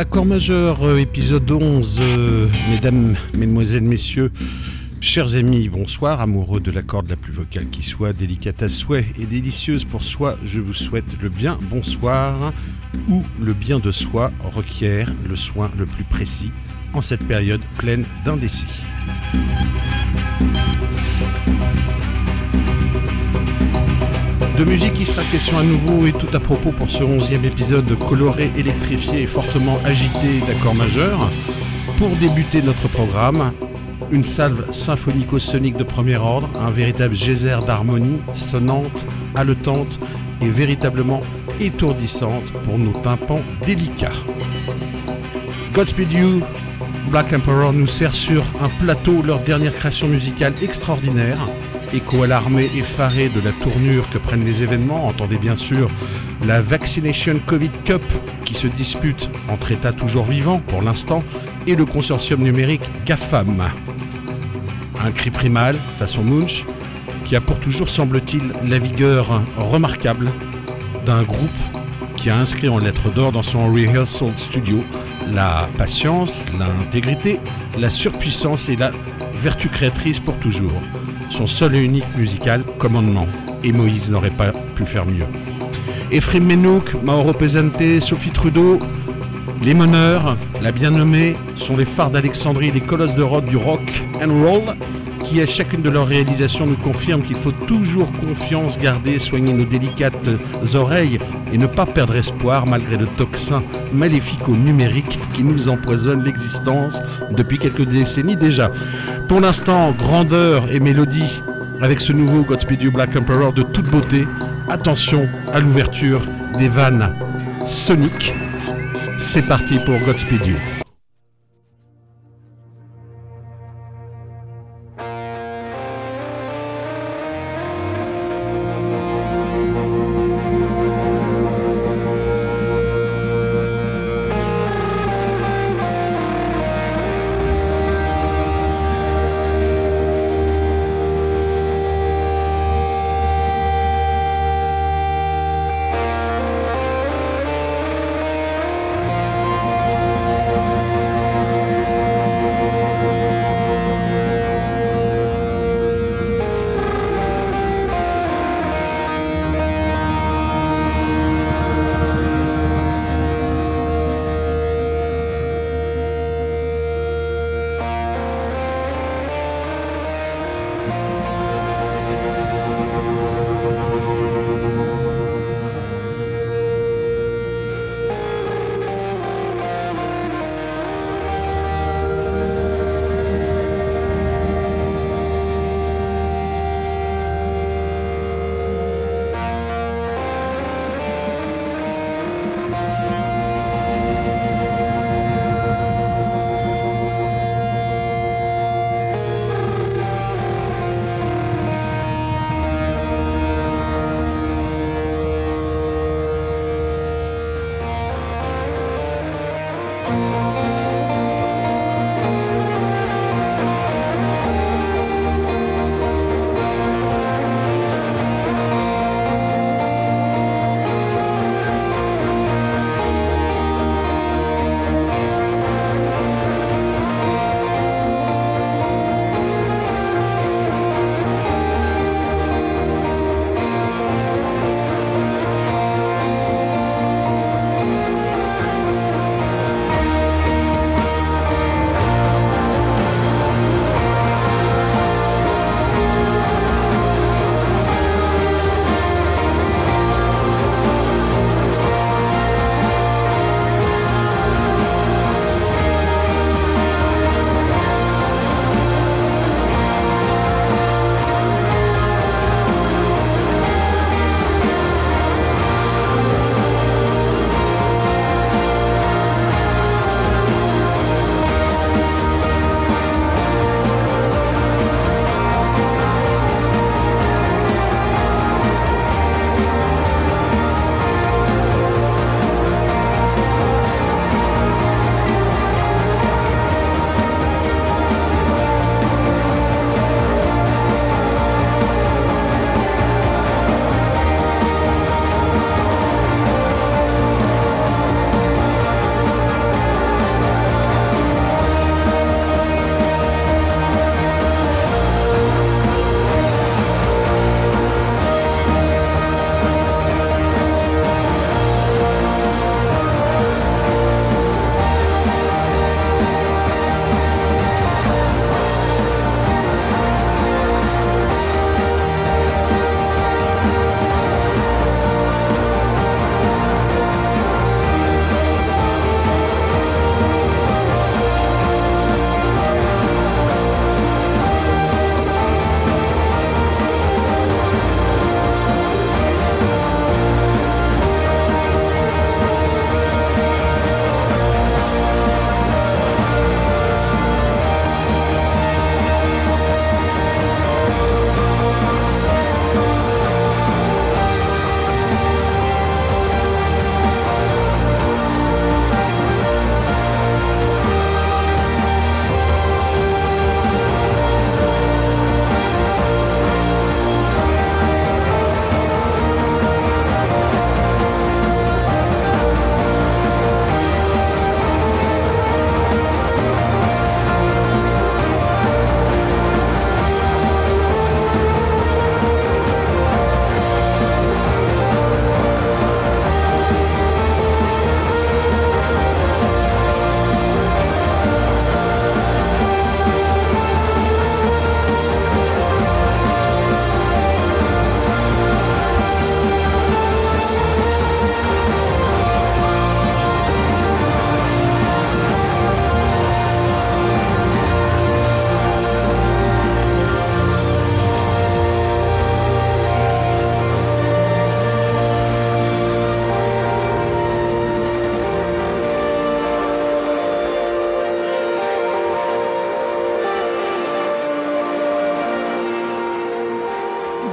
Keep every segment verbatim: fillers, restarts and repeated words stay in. Accord majeur, épisode onze. Euh, mesdames, mesdemoiselles, messieurs, chers amis, bonsoir. Amoureux de la corde la plus vocale qui soit, délicate à souhait et délicieuse pour soi, je vous souhaite le bien bonsoir, où le bien de soi requiert le soin le plus précis en cette période pleine d'indécis. De musique, il sera question à nouveau et tout à propos pour ce onzième épisode coloré, électrifié et fortement agité d'accords majeurs. Pour débuter notre programme, une salve symphonico-sonique de premier ordre, un véritable geyser d'harmonie sonnante, haletante et véritablement étourdissante pour nos tympans délicats. Godspeed You Black Emperor nous sert sur un plateau leur dernière création musicale extraordinaire. Écho alarmé, effaré de la tournure que prennent les événements, entendez bien sûr la Vaccination Covid Cup qui se dispute entre États toujours vivants pour l'instant et le consortium numérique GAFAM. Un cri primal, façon Munch, qui a pour toujours, semble-t-il, la vigueur remarquable d'un groupe qui a inscrit en lettres d'or dans son rehearsal studio la patience, l'intégrité, la surpuissance et la vertu créatrice pour toujours. Son seul et unique musical, Commandement. Et Moïse n'aurait pas pu faire mieux. Ephraim Menouk, Mauro Pesante, Sophie Trudeau, les meneurs, la bien nommée, sont les phares d'Alexandrie, les colosses de Rhodes du rock and roll, qui à chacune de leurs réalisations nous confirment qu'il faut toujours confiance garder, soigner nos délicates oreilles et ne pas perdre espoir malgré le toxin maléfique au numérique qui nous empoisonne l'existence depuis quelques décennies déjà. Pour l'instant, grandeur et mélodie avec ce nouveau Godspeed You Black Emperor de toute beauté. Attention à l'ouverture des vannes soniques. C'est parti pour Godspeed You.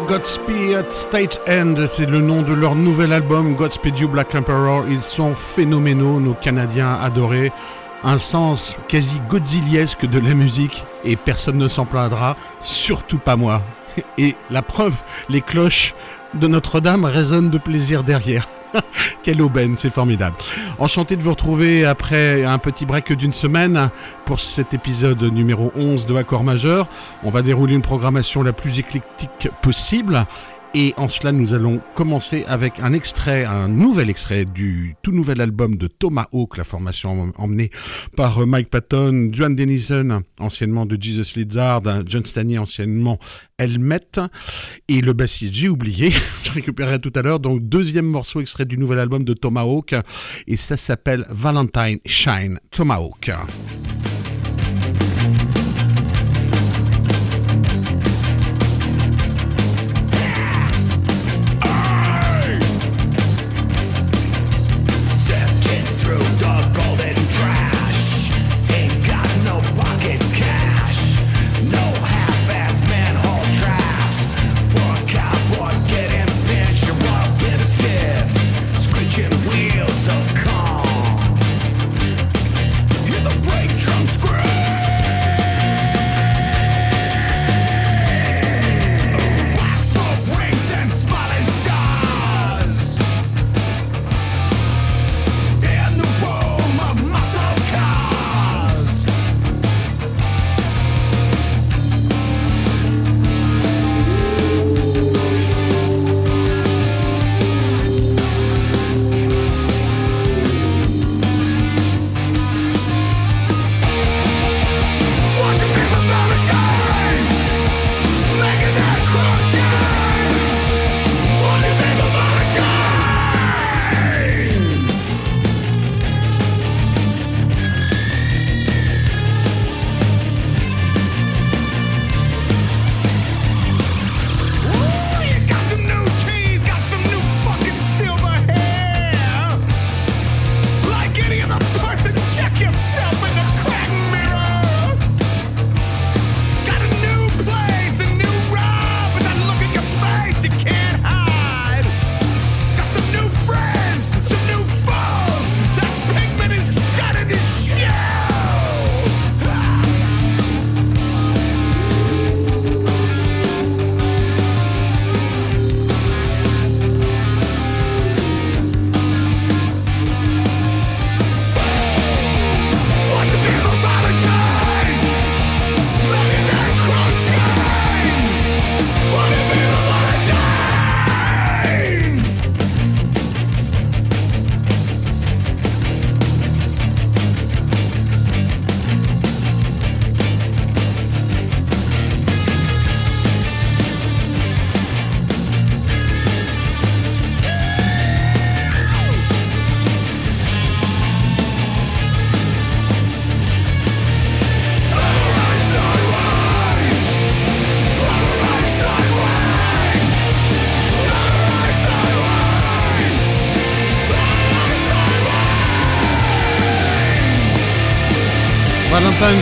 Godspeed State End, c'est le nom de leur nouvel album Godspeed You Black Emperor. Ils sont phénoménaux, nos Canadiens adorés. Un sens quasi godzilliesque de la musique et personne ne s'en plaindra, surtout pas moi. Et la preuve, les cloches de Notre-Dame résonnent de plaisir derrière. Quelle aubaine, c'est formidable. Enchanté de vous retrouver après un petit break d'une semaine pour cet épisode numéro onze de Accords Majeurs. On va dérouler une programmation la plus éclectique possible. Et en cela, nous allons commencer avec un extrait, un nouvel extrait du tout nouvel album de Tomahawk, la formation emmenée par Mike Patton, Duane Denison, anciennement de Jesus Lizard, John Stanier, anciennement Helmet, et le bassiste, j'ai oublié, je récupérerai tout à l'heure, donc deuxième morceau extrait du nouvel album de Tomahawk, et ça s'appelle Valentine Shine, Tomahawk.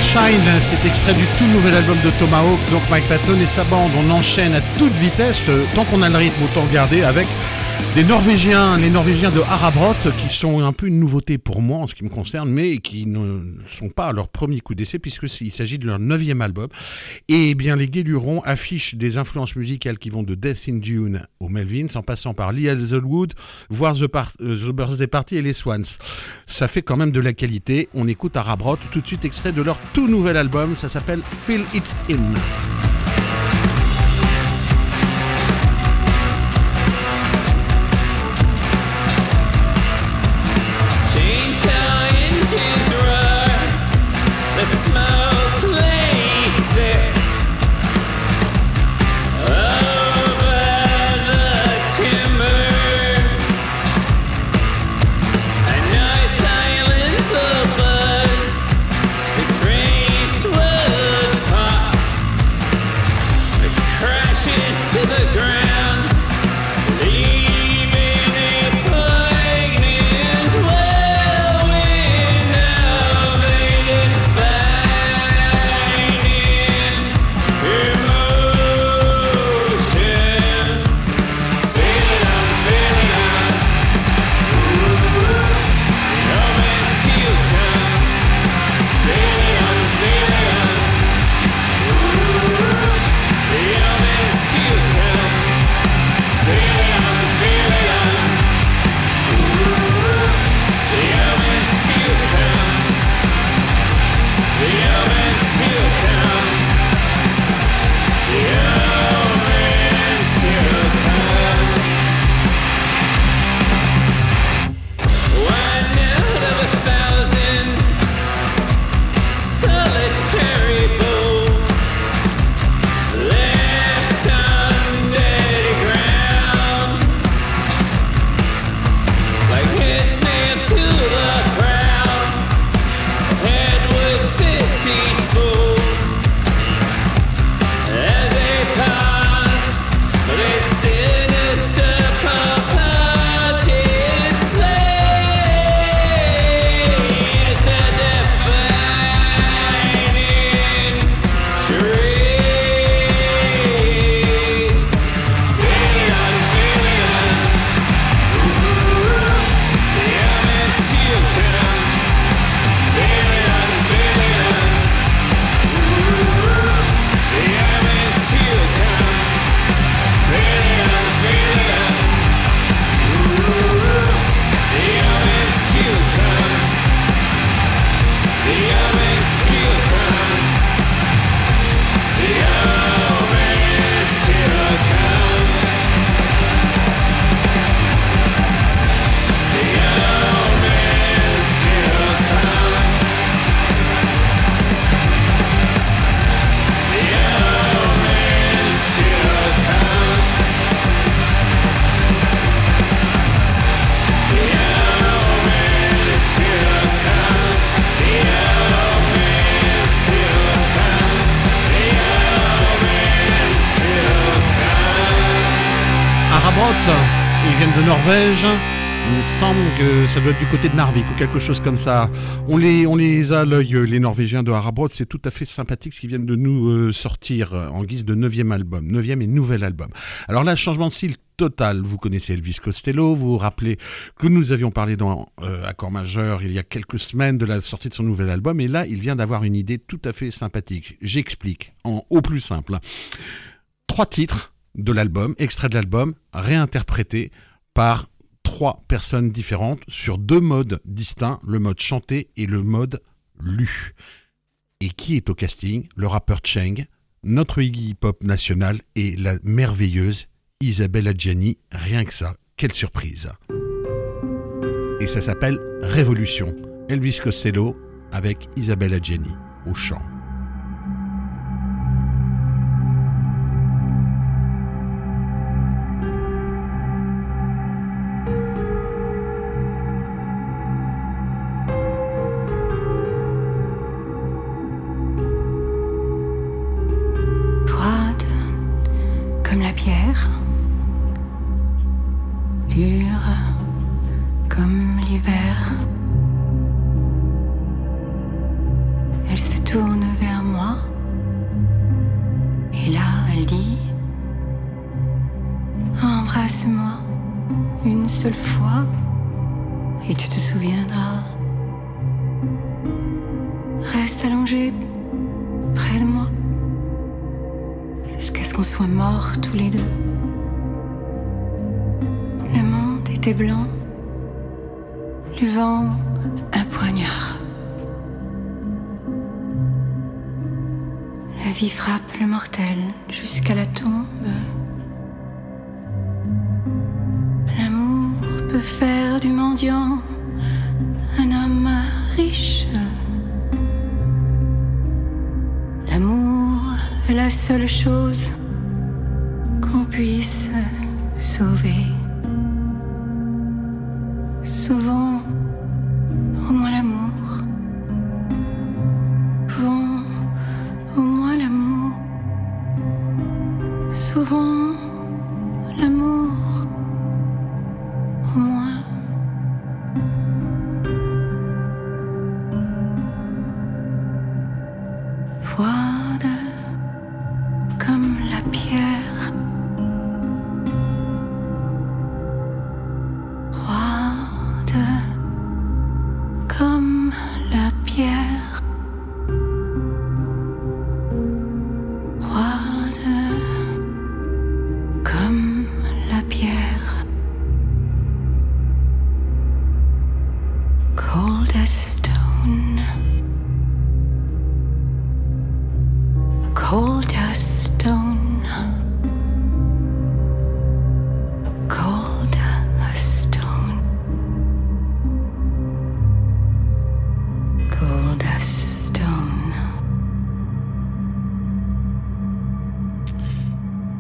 Shine, cet extrait du tout nouvel album de Tomahawk, donc Mike Patton et sa bande. On enchaîne à toute vitesse, tant qu'on a le rythme, autant garder avec des Norvégiens, les Norvégiens de Årabrot, qui sont un peu une nouveauté pour moi en ce qui me concerne, mais qui ne sont pas à leur premier coup d'essai puisqu'il s'agit de leur neuvième album. Et bien les Guélurons affichent des influences musicales qui vont de Death in June aux Melvins, en passant par Lee Hazelwood, voire The, Par- The Birthday Party et les Swans. Ça fait quand même de la qualité. On écoute Årabrot tout de suite, extrait de leur tout nouvel album. Ça s'appelle Feel It In. Årabrot. Ils viennent de Norvège. Il me semble que ça doit être du côté de Narvik ou quelque chose comme ça. On les, on les a à l'œil, les Norvégiens de Årabrot. C'est tout à fait sympathique ce qu'ils viennent de nous sortir en guise de neuvième album. neuvième et nouvel album. Alors là, changement de style total. Vous connaissez Elvis Costello, vous vous rappelez que nous avions parlé dans euh, Accord Majeur il y a quelques semaines de la sortie de son nouvel album. Et là, il vient d'avoir une idée tout à fait sympathique. J'explique en au plus simple. Trois titres de l'album, extraits de l'album, réinterprétés par trois personnes différentes sur deux modes distincts, le mode chanté et le mode lu. Et qui est au casting? Le rappeur Cheng, notre Iggy Hip-Hop national et la merveilleuse Isabelle Adjani. Rien que ça, quelle surprise! Et ça s'appelle Révolution. Elvis Costello avec Isabelle Adjani au chant.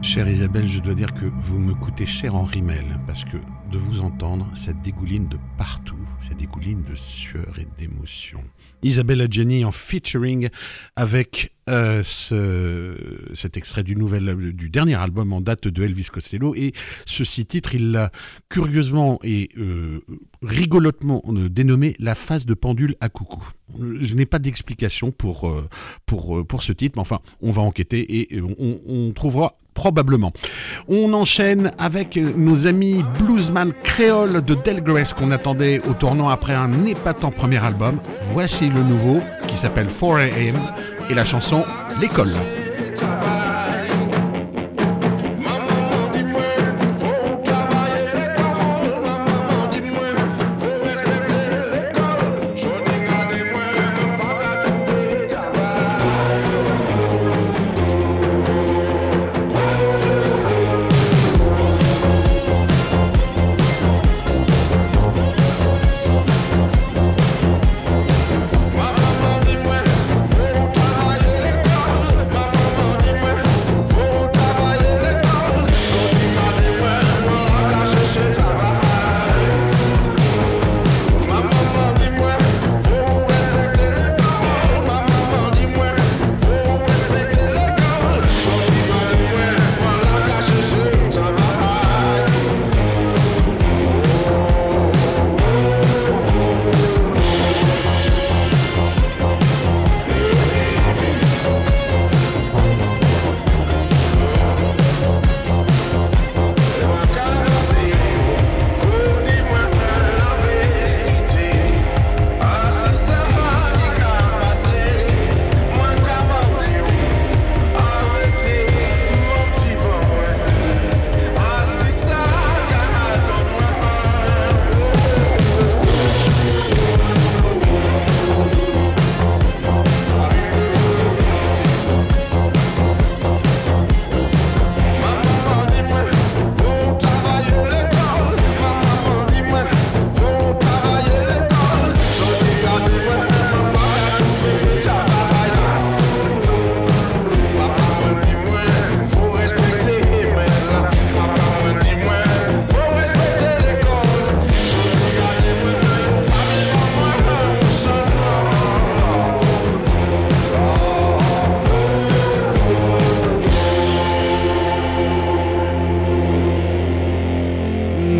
Chère Isabelle, je dois dire que vous me coûtez cher en rimel, parce que de vous entendre, ça dégouline de partout, ça dégouline de sueur et d'émotion. Isabelle Adjani en featuring avec euh, ce, cet extrait du, nouvel, du dernier album en date de Elvis Costello, et ce six titres, il l'a curieusement et euh, rigolotement dénommé la phase de pendule à coucou. Je n'ai pas d'explication pour, pour, pour ce titre, mais enfin, on va enquêter et on, on trouvera probablement. On enchaîne avec nos amis bluesman créoles de Delgrès qu'on attendait au tournant après un épatant premier album. Voici le nouveau qui s'appelle four a.m. et la chanson « L'école ». Anywhere.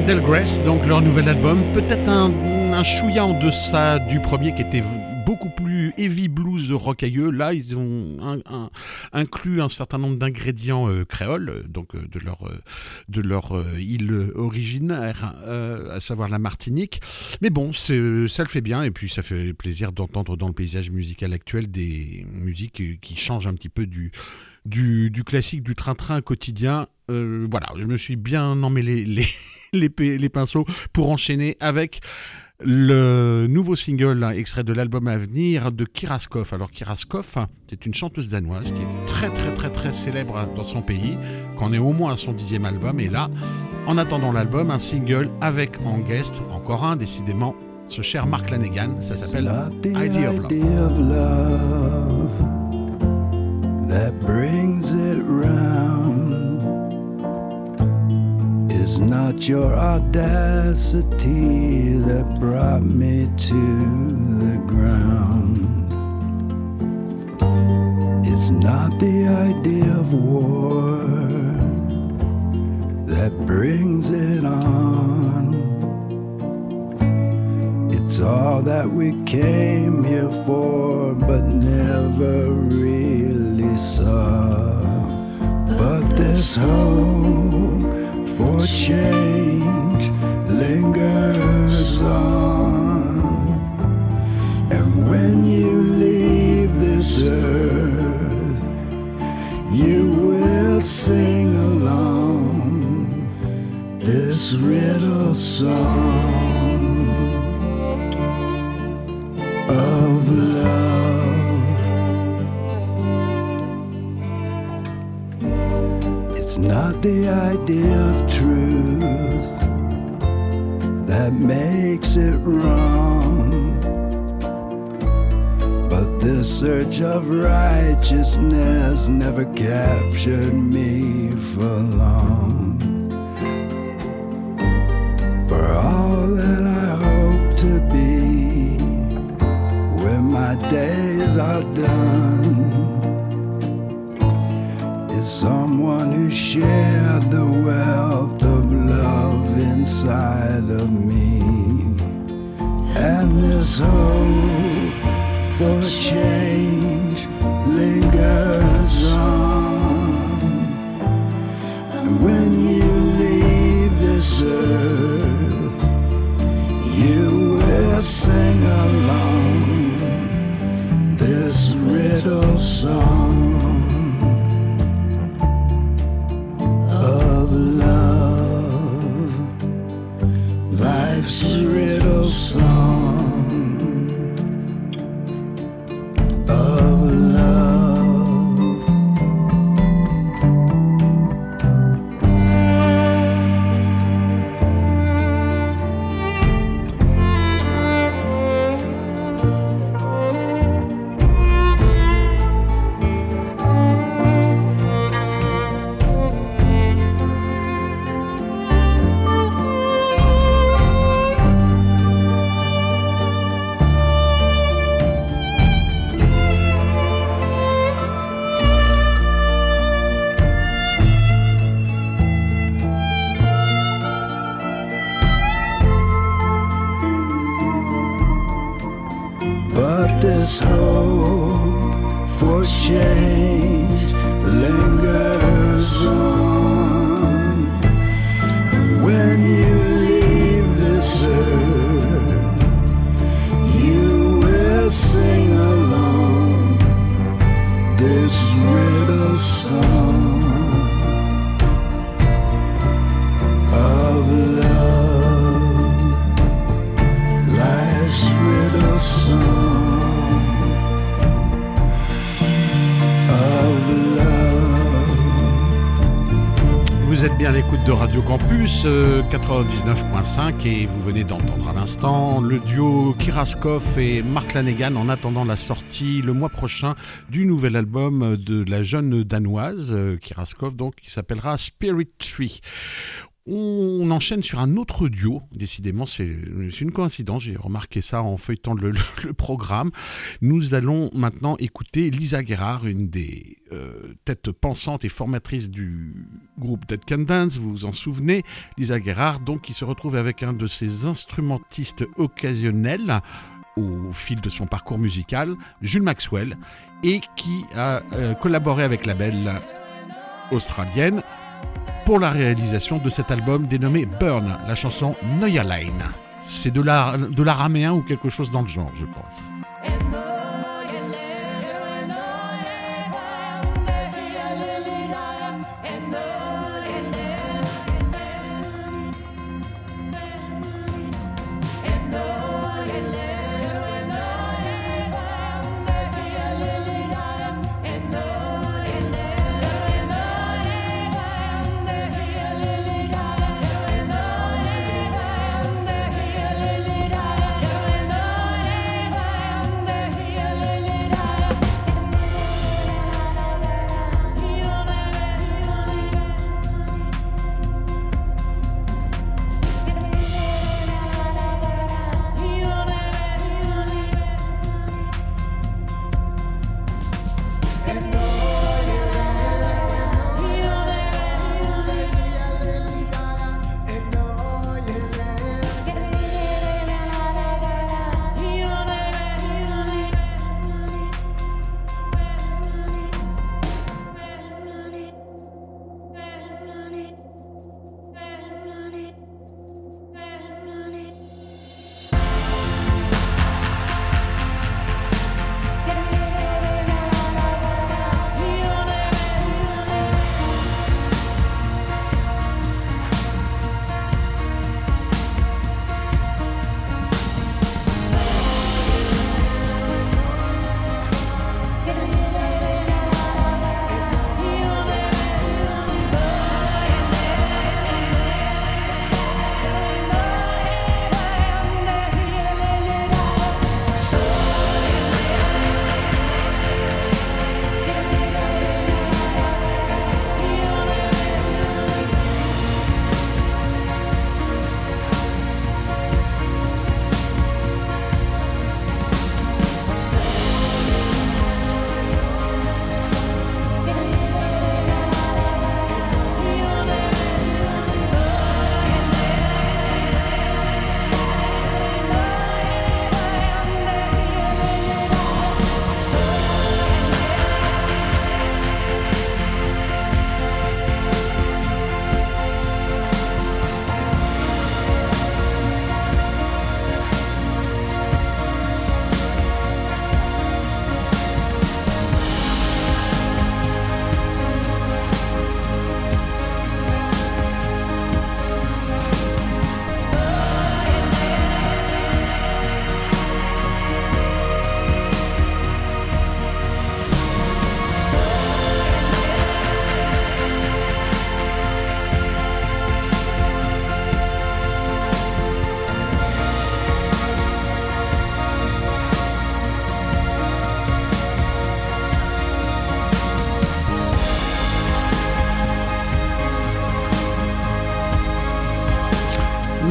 Delgrès, donc leur nouvel album, peut-être un, un chouïa en deçà du premier qui était beaucoup plus heavy blues rocailleux. Là, ils ont un, un, inclus un certain nombre d'ingrédients euh, créoles, donc euh, de leur, euh, de leur euh, île originaire, euh, à savoir la Martinique. Mais bon, c'est, ça le fait bien, et puis ça fait plaisir d'entendre dans le paysage musical actuel des musiques qui changent un petit peu du, du, du classique, du train-train quotidien. Euh, voilà, je me suis bien emmêlé les, les, les, les pinceaux pour enchaîner avec le nouveau single, extrait de l'album à venir de Kira Skov. Alors Kira Skov, c'est une chanteuse danoise qui est très très très très célèbre dans son pays, qu'on est au moins à son dixième album. Et là, en attendant l'album, un single avec en guest, encore un décidément, ce cher Mark Lanegan. Ça s'appelle Idea of Love. Idea of love that brings it round. It's not your audacity that brought me to the ground. It's not the idea of war that brings it on. It's all that we came here for but never really saw. But this hope for change lingers on, and when you leave this earth, you will sing along this riddle song of love. It's not the idea of truth that makes it wrong, but this search of righteousness never captured me for long. For all that I hope to be when my days are done is someone who shared the wealth of love inside of me. And this hope for change lingers on, and when you leave this earth, you will sing along this riddle song of love. Life's riddle song of love. This hope for change lingers on, and when you leave this earth, you will sing along this riddle song of love, life's riddle song. Vous êtes bien à l'écoute de Radio Campus euh, quatre-vingt-dix-neuf virgule cinq et vous venez d'entendre à l'instant le duo Kira Skov et Mark Lanegan en attendant la sortie le mois prochain du nouvel album de la jeune danoise euh, Kira Skov, donc qui s'appellera Spirit Tree. On enchaîne sur un autre duo, décidément c'est, c'est une coïncidence, j'ai remarqué ça en feuilletant le, le, le programme. Nous allons maintenant écouter Lisa Gerrard, une des euh, têtes pensantes et formatrices du groupe Dead Can Dance, vous vous en souvenez. Lisa Gerrard donc qui se retrouve avec un de ses instrumentistes occasionnels au fil de son parcours musical, Jules Maxwell, et qui a euh, collaboré avec la belle australienne pour la réalisation de cet album dénommé Burn, la chanson Noia Line. C'est de, la, de l'araméen ou quelque chose dans le genre, je pense.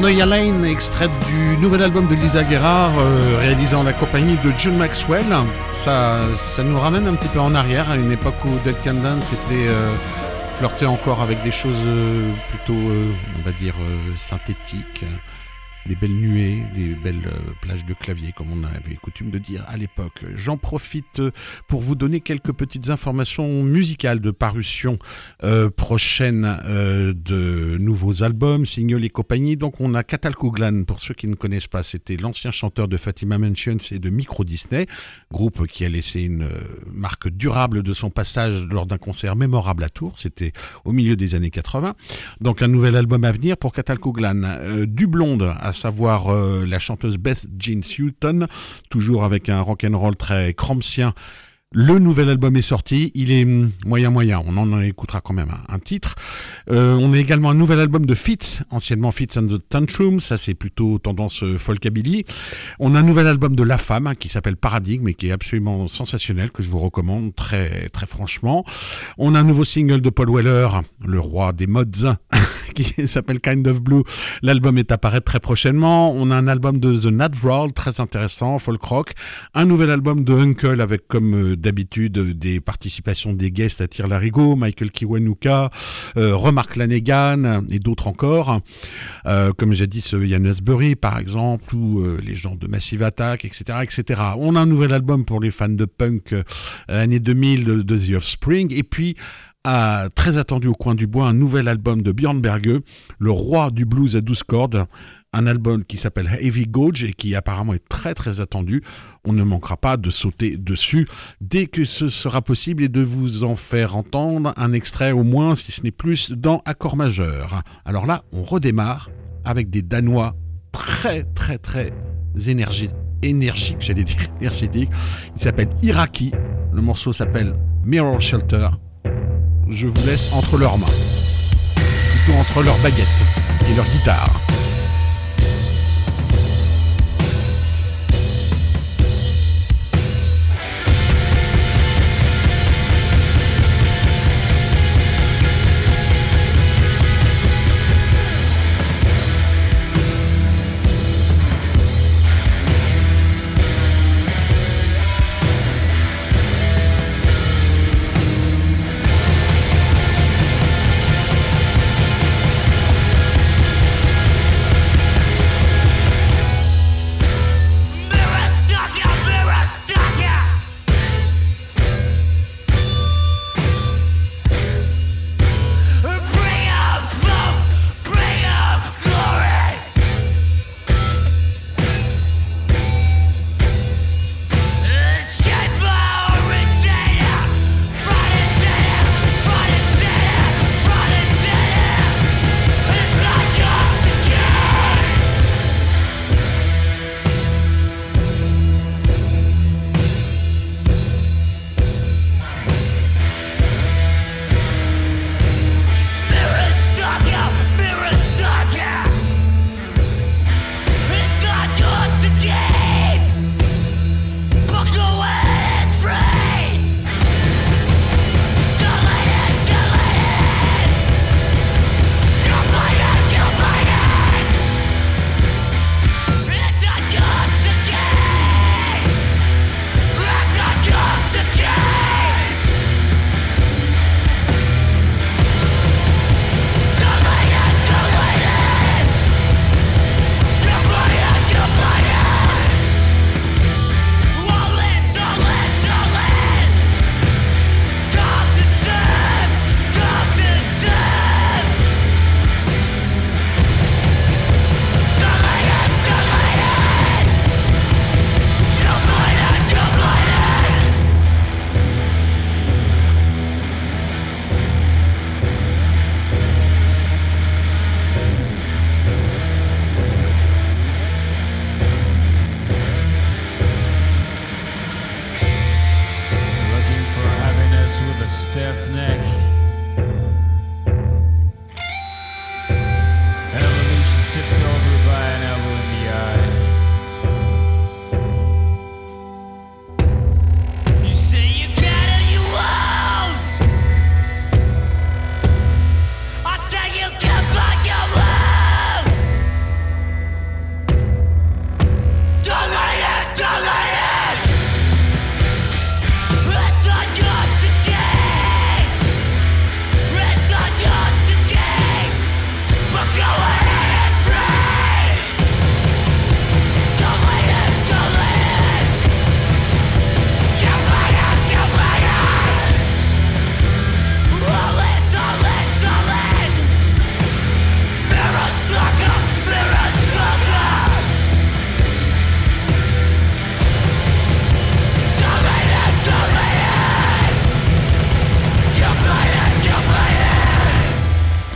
Noia Line, extraite du nouvel album de Lisa Gerrard, euh, réalisé en la compagnie de Jules Maxwell. Ça, ça nous ramène un petit peu en arrière, à une époque où Dead Can Dance était euh, flirté encore avec des choses euh, plutôt, euh, on va dire, euh, synthétiques, des belles nuées, des belles euh, plages de clavier, comme on avait coutume de dire à l'époque. J'en profite pour vous donner quelques petites informations musicales de parution euh, prochaine euh, de nouveaux albums, singles et compagnie. Donc on a Cathal Coughlan, pour ceux qui ne connaissent pas, c'était l'ancien chanteur de Fatima Mentions et de Micro Disney, groupe qui a laissé une marque durable de son passage lors d'un concert mémorable à Tours, c'était au milieu des années quatre-vingts. Donc un nouvel album à venir pour Cathal Coughlan, euh, du blonde à savoir euh, la chanteuse Beth Jean Houghton, toujours avec un rock'n'roll très crampsien. Le nouvel album est sorti, il est moyen-moyen, on en écoutera quand même un, un titre. Euh, on a également un nouvel album de Fitz, anciennement Fitz and the Tantrum, ça c'est plutôt tendance euh, folkabilly. On a un nouvel album de La Femme hein, qui s'appelle Paradigme et qui est absolument sensationnel, que je vous recommande très, très franchement. On a un nouveau single de Paul Weller, le roi des mods, qui s'appelle Kind of Blue. L'album est à paraître très prochainement. On a un album de The Nat Vroll, très intéressant, folk rock. Un nouvel album de Uncle avec, comme d'habitude, des participations des guests à Tire Larigot, Michael Kiwanuka, euh, Mark Lanegan et d'autres encore. Euh, comme j'ai dit, ce Yannesbury, par exemple, ou euh, les gens de Massive Attack, et cetera, et cetera. On a un nouvel album pour les fans de punk euh, l'année deux mille de, de The Offspring. Et puis, à, très attendu au coin du bois, un nouvel album de Björn Berge, le roi du blues à douze cordes, un album qui s'appelle Heavy Gauge et qui apparemment est très très attendu. On ne manquera pas de sauter dessus dès que ce sera possible et de vous en faire entendre un extrait au moins, si ce n'est plus, dans Accord Majeur. Alors là, on redémarre avec des Danois très très très énergiques, énergiques j'allais dire énergétiques. Ils s'appellent Iraki, le morceau s'appelle Mirror Shelter. Je vous laisse entre leurs mains, plutôt entre leurs baguettes et leurs guitares.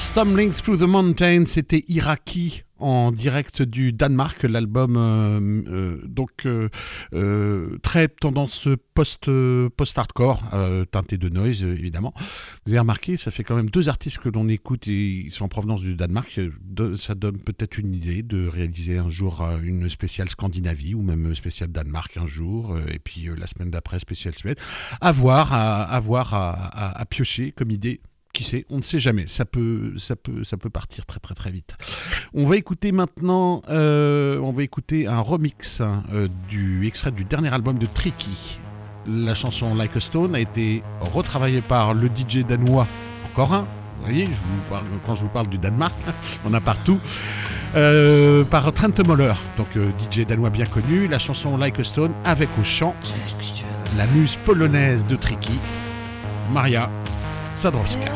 Stumbling Through the Mountains, c'était Iraki en direct du Danemark, l'album euh, euh, donc euh, euh, très tendance post, euh, post-hardcore, euh, teinté de noise évidemment. Vous avez remarqué, ça fait quand même deux artistes que l'on écoute et ils sont en provenance du Danemark. De, ça donne peut-être une idée de réaliser un jour une spéciale Scandinavie ou même spéciale Danemark un jour et puis euh, la semaine d'après spéciale Suède. À voir, à, à, voir à, à, à piocher comme idée. qui sait, on ne sait jamais, ça peut, ça peut, ça peut partir très très très vite. On va écouter maintenant euh, on va écouter un remix euh, du extrait du dernier album de Tricky. La chanson Like a Stone a été retravaillée par le D J danois, encore un. Vous voyez, je vous parle, quand je vous parle du Danemark, on a partout, euh, par Trent Moller, donc euh, D J danois bien connu. La chanson Like a Stone avec au chant la muse polonaise de Tricky, Maria Zadrowska.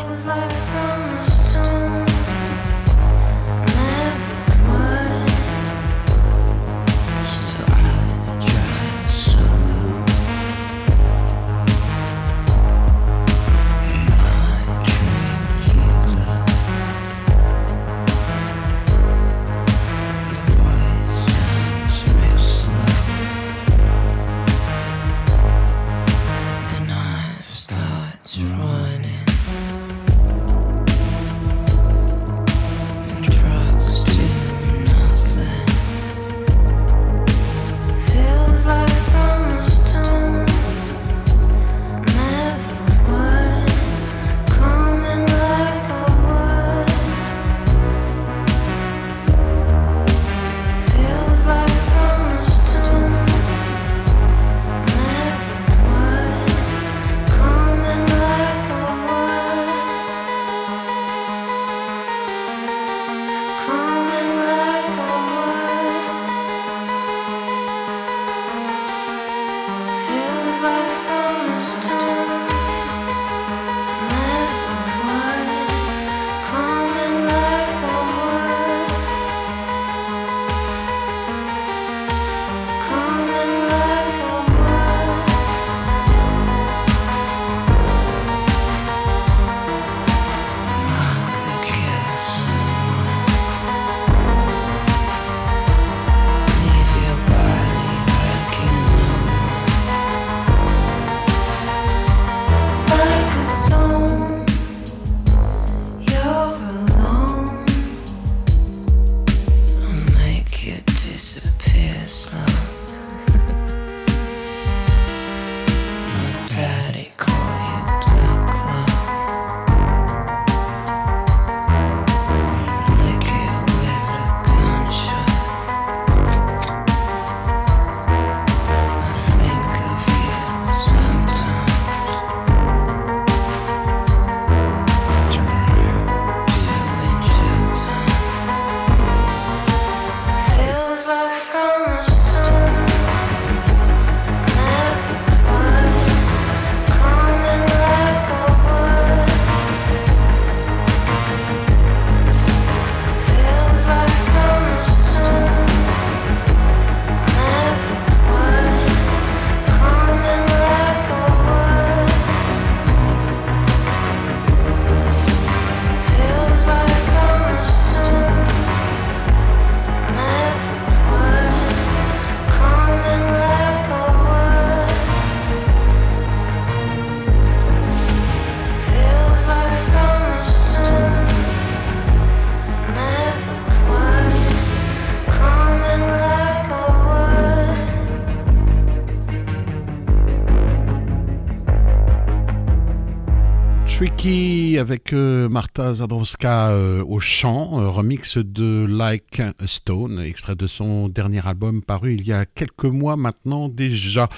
Avec euh, Marta Zadrowska euh, au chant, euh, remix de Like a Stone, extrait de son dernier album paru il y a quelques mois maintenant déjà.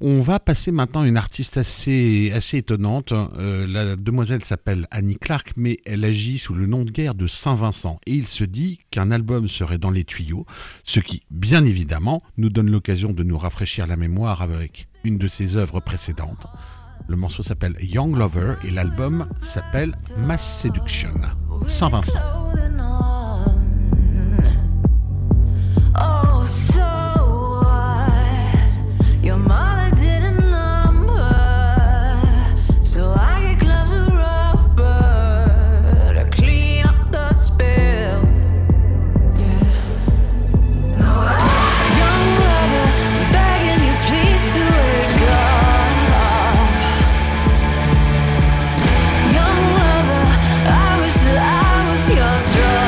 On va passer maintenant à une artiste assez, assez étonnante. Euh, la demoiselle s'appelle Annie Clark, mais elle agit sous le nom de guerre de Saint-Vincent. Et il se dit qu'un album serait dans les tuyaux, ce qui, bien évidemment, nous donne l'occasion de nous rafraîchir la mémoire avec une de ses œuvres précédentes. Le morceau s'appelle Young Lover et l'album s'appelle Mass Seduction. Saint-Vincent. Your drug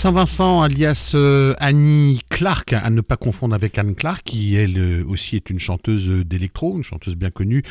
Saint-Vincent, alias euh, Annie Clark, à ne pas confondre avec Anne Clark, qui elle aussi est une chanteuse d'électro, une chanteuse bien connue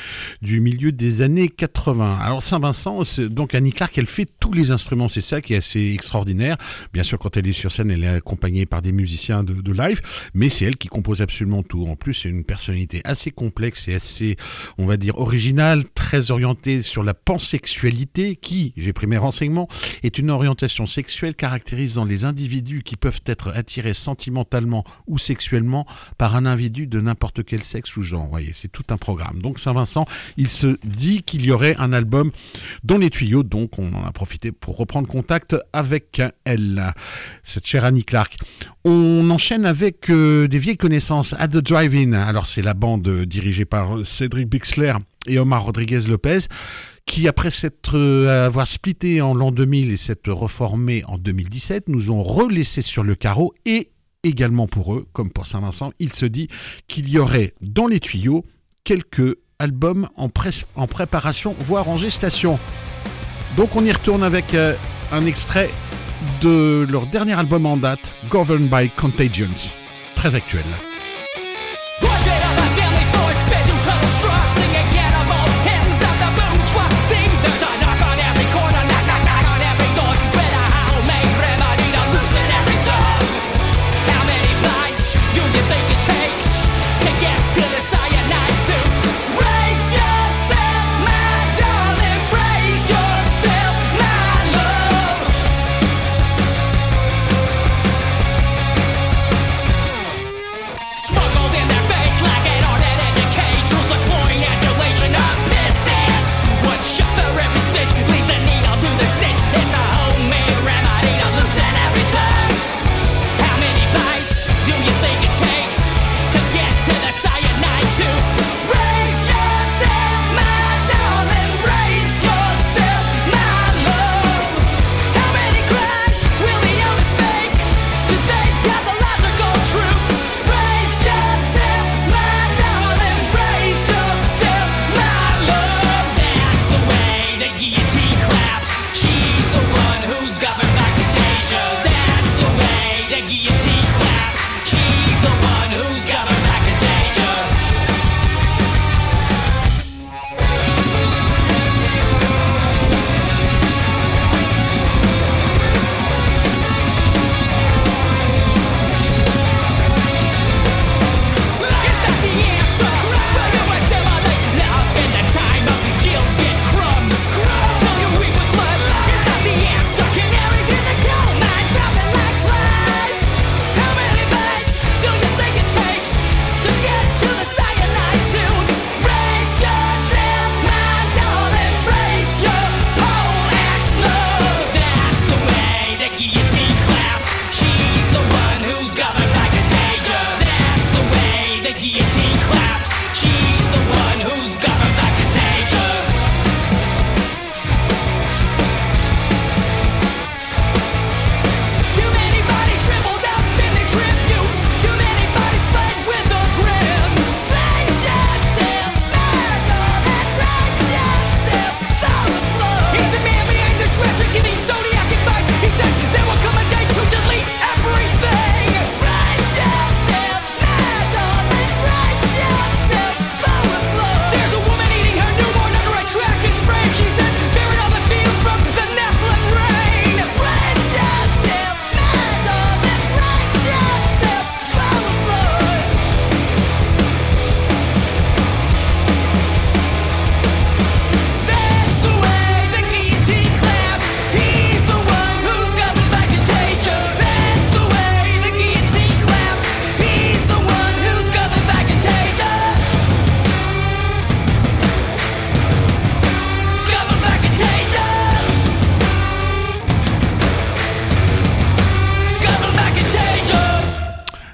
du milieu des années quatre-vingts. Alors Saint-Vincent, c'est, donc Annie Clark, elle fait tous les instruments, c'est ça qui est assez extraordinaire. Bien sûr, quand elle est sur scène, elle est accompagnée par des musiciens de, de live, mais c'est elle qui compose absolument tout. En plus, c'est une personnalité assez complexe et assez, on va dire, originale, très orientée sur la pansexualité, qui, j'ai pris mes renseignements, est une orientation sexuelle caractérisant les individus qui peuvent être attirés sentimentalement ou sexuellement par un individu de n'importe quel sexe ou genre. Vous voyez, c'est tout un programme. Donc Saint-Vincent, il se dit qu'il y aurait un album dans les tuyaux, donc on en a profité pour reprendre contact avec elle, cette chère Annie Clark. On enchaîne avec euh, des vieilles connaissances, At The Drive-In. Alors c'est la bande dirigée par Cédric Bixler et Omar Rodriguez-Lopez, qui après s'être, euh, avoir splitté en l'an deux mille et s'être reformé en deux mille dix-sept, nous ont relaissé sur le carreau, et également pour eux, comme pour Saint-Vincent, il se dit qu'il y aurait dans les tuyaux quelques albums en, pré- en préparation, voire en gestation. Donc on y retourne avec euh, un extrait de leur dernier album en date, Governed by Contagions, très actuel.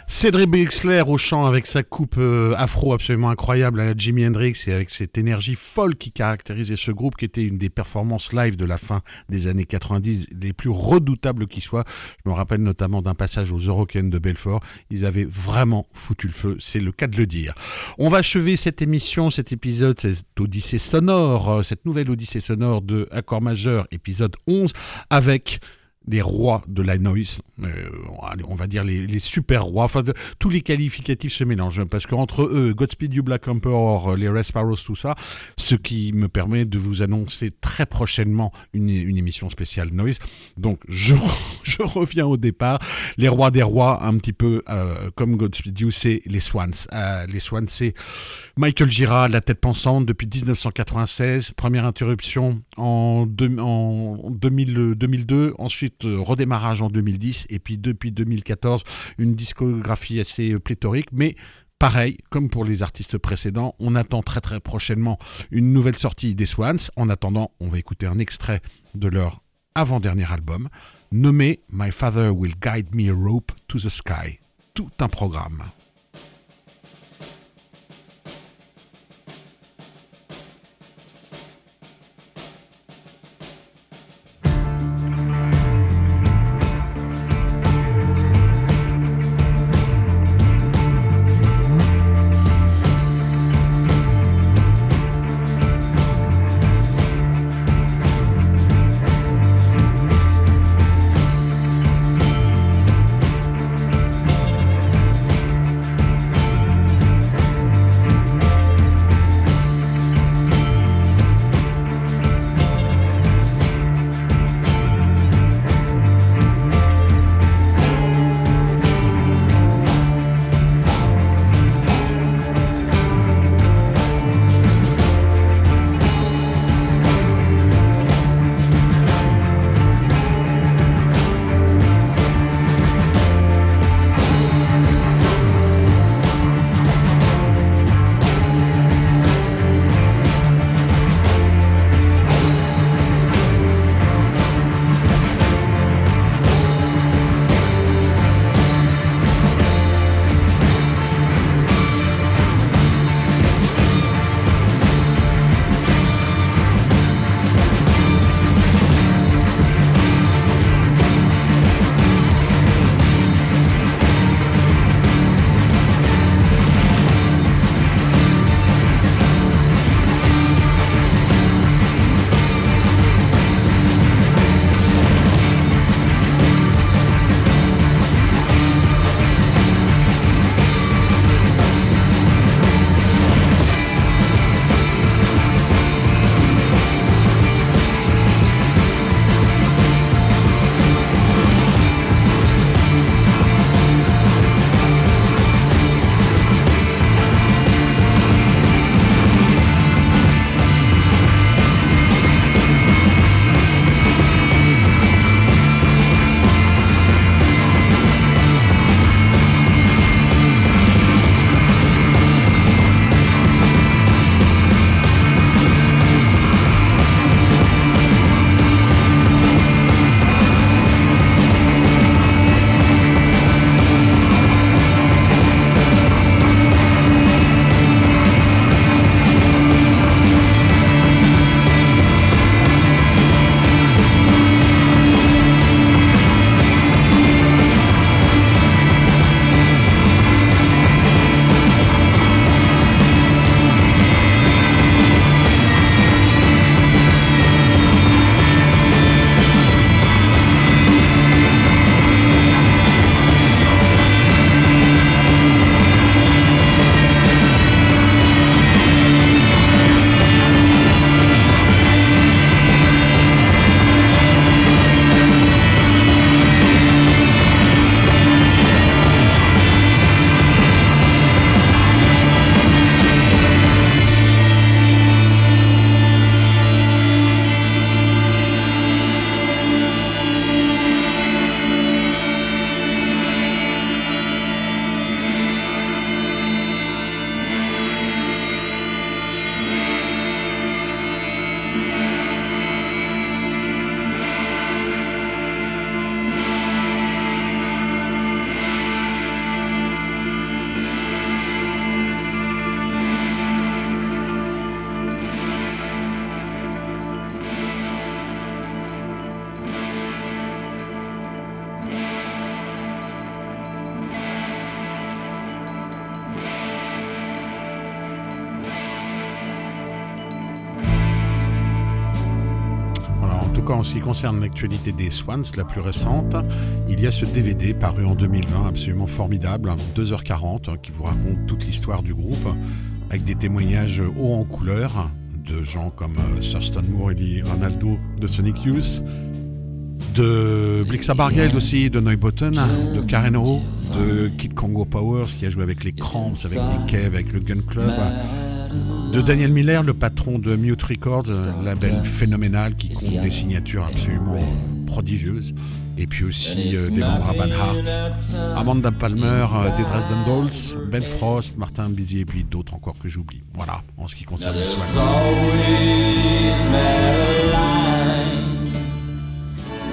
Cédric Bixler au chant avec sa coupe euh, afro absolument incroyable à la Jimi Hendrix, et avec cette énergie folle qui caractérisait ce groupe, qui était une des performances live de la fin des années quatre-vingt-dix les plus redoutables qui soient. Je me rappelle notamment d'un passage aux Eurocaines de Belfort. Ils avaient vraiment foutu le feu, c'est le cas de le dire. On va achever cette émission, cet épisode, cette odyssée sonore, cette nouvelle odyssée sonore de Accord Majeur, épisode onze, avec des rois de la noise, euh, on va dire les, les super rois, enfin de, tous les qualificatifs se mélangent, parce qu'entre eux, Godspeed You Black Emperor, les Red Sparrows, tout ça, ce qui me permet de vous annoncer très prochainement une, une émission spéciale noise. Donc je, je reviens au départ, les rois des rois, un petit peu euh, comme Godspeed You, c'est les Swans. Euh, les Swans, c'est Michael Gira, la tête pensante, depuis dix-neuf cent quatre-vingt-seize, première interruption en, de, en deux mille, deux mille deux, ensuite redémarrage en deux mille dix, et puis depuis deux mille quatorze, une discographie assez pléthorique, mais pareil, comme pour les artistes précédents, on attend très très prochainement une nouvelle sortie des Swans. En attendant, on va écouter un extrait de leur avant-dernier album, nommé « My Father Will Guide Me a Rope to the Sky ». Tout un programme. donc en ce qui concerne l'actualité des Swans, la plus récente, il y a ce D V D paru en deux mille vingt, absolument formidable, deux heures quarante, qui vous raconte toute l'histoire du groupe, avec des témoignages haut en couleur de gens comme Thurston Moore et Lee Ronaldo de Sonic Youth, de Blixa Bargeld aussi, de Neubotten, de Karen O, de Kid Congo Powers qui a joué avec les Cramps, avec les Kev, avec le Gun Club, de Daniel Miller, le patron de Mute Records, label phénoménal qui compte des signatures absolument prodigieuses, et puis aussi euh, des membres Raban Hart, Amanda Palmer, euh, des Dresden Dolls, Ben Frost, Martin Bizier et puis d'autres encore que j'oublie. Voilà, en ce qui concerne les Swans.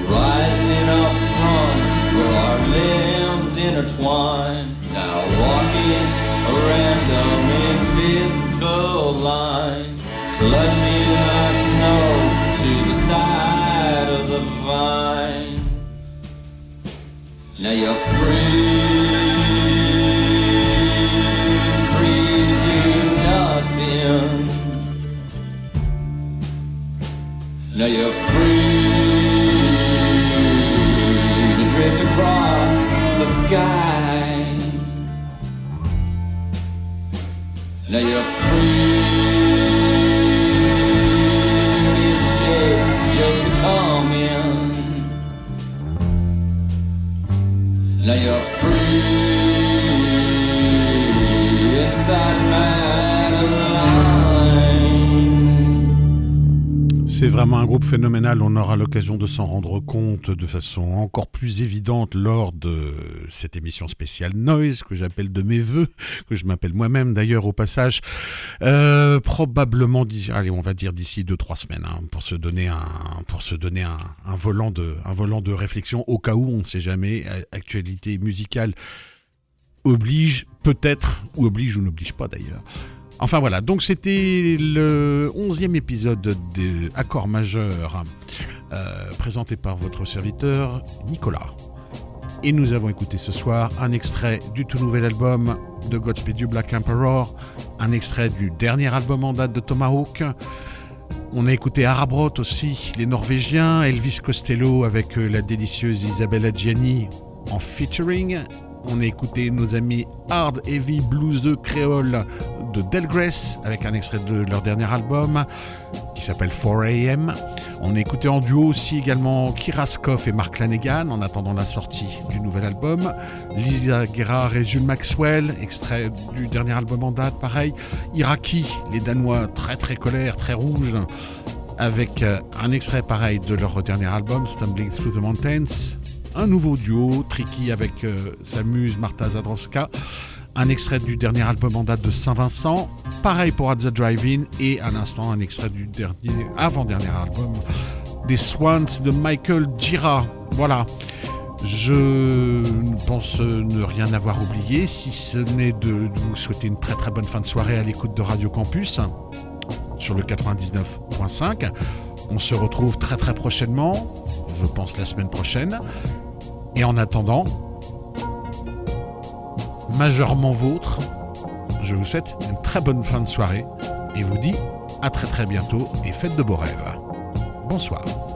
Rising up from where our limbs intertwined, now walking a random invisible line, clutching like snow to the side of the vine. Now you're free, free to do nothing. Now you're free across the sky. Now you're free. Your shape just becoming. Now you're free inside my life. C'est vraiment un groupe phénoménal, on aura l'occasion de s'en rendre compte de façon encore plus évidente lors de cette émission spéciale Noise, que j'appelle de mes voeux, que je m'appelle moi-même d'ailleurs au passage, euh, probablement, allez, on va dire d'ici deux trois semaines, hein, pour se donner, un, pour se donner un, un, volant de, un volant de réflexion, au cas où, on ne sait jamais, actualité musicale oblige, peut-être, ou oblige ou n'oblige pas d'ailleurs. Enfin voilà, donc c'était le onzième épisode des Accords majeurs, euh, présenté par votre serviteur Nicolas. Et nous avons écouté ce soir un extrait du tout nouvel album de Godspeed You Black Emperor, un extrait du dernier album en date de Tomahawk. On a écouté Årabrot aussi, les Norvégiens, Elvis Costello avec la délicieuse Isabelle Adjani en featuring. On a écouté nos amis Hard Heavy Blues de Créole de Delgrès avec un extrait de leur dernier album qui s'appelle four a.m. On a écouté en duo aussi également Kira Skov et Mark Lanegan en attendant la sortie du nouvel album. Lisa Gerrard et Jules Maxwell, extrait du dernier album en date, pareil. Iraki, les Danois très très colère, très rouge, avec un extrait pareil de leur dernier album, Stumbling Through the Mountains. Un nouveau duo, Tricky avec euh, sa muse Marta Zadrowska, un extrait du dernier album en date de Saint-Vincent, pareil pour At The Drive-In, et à l'instant un extrait du dernier, avant-dernier album des Swans de Michael Gira. Voilà, je pense ne rien avoir oublié, si ce n'est de, de vous souhaiter une très très bonne fin de soirée à l'écoute de Radio Campus sur le quatre-vingt-dix-neuf virgule cinq. On se retrouve très très prochainement, je pense la semaine prochaine. Et en attendant, majeurement vôtre, je vous souhaite une très bonne fin de soirée et vous dis à très très bientôt et faites de beaux rêves. Bonsoir.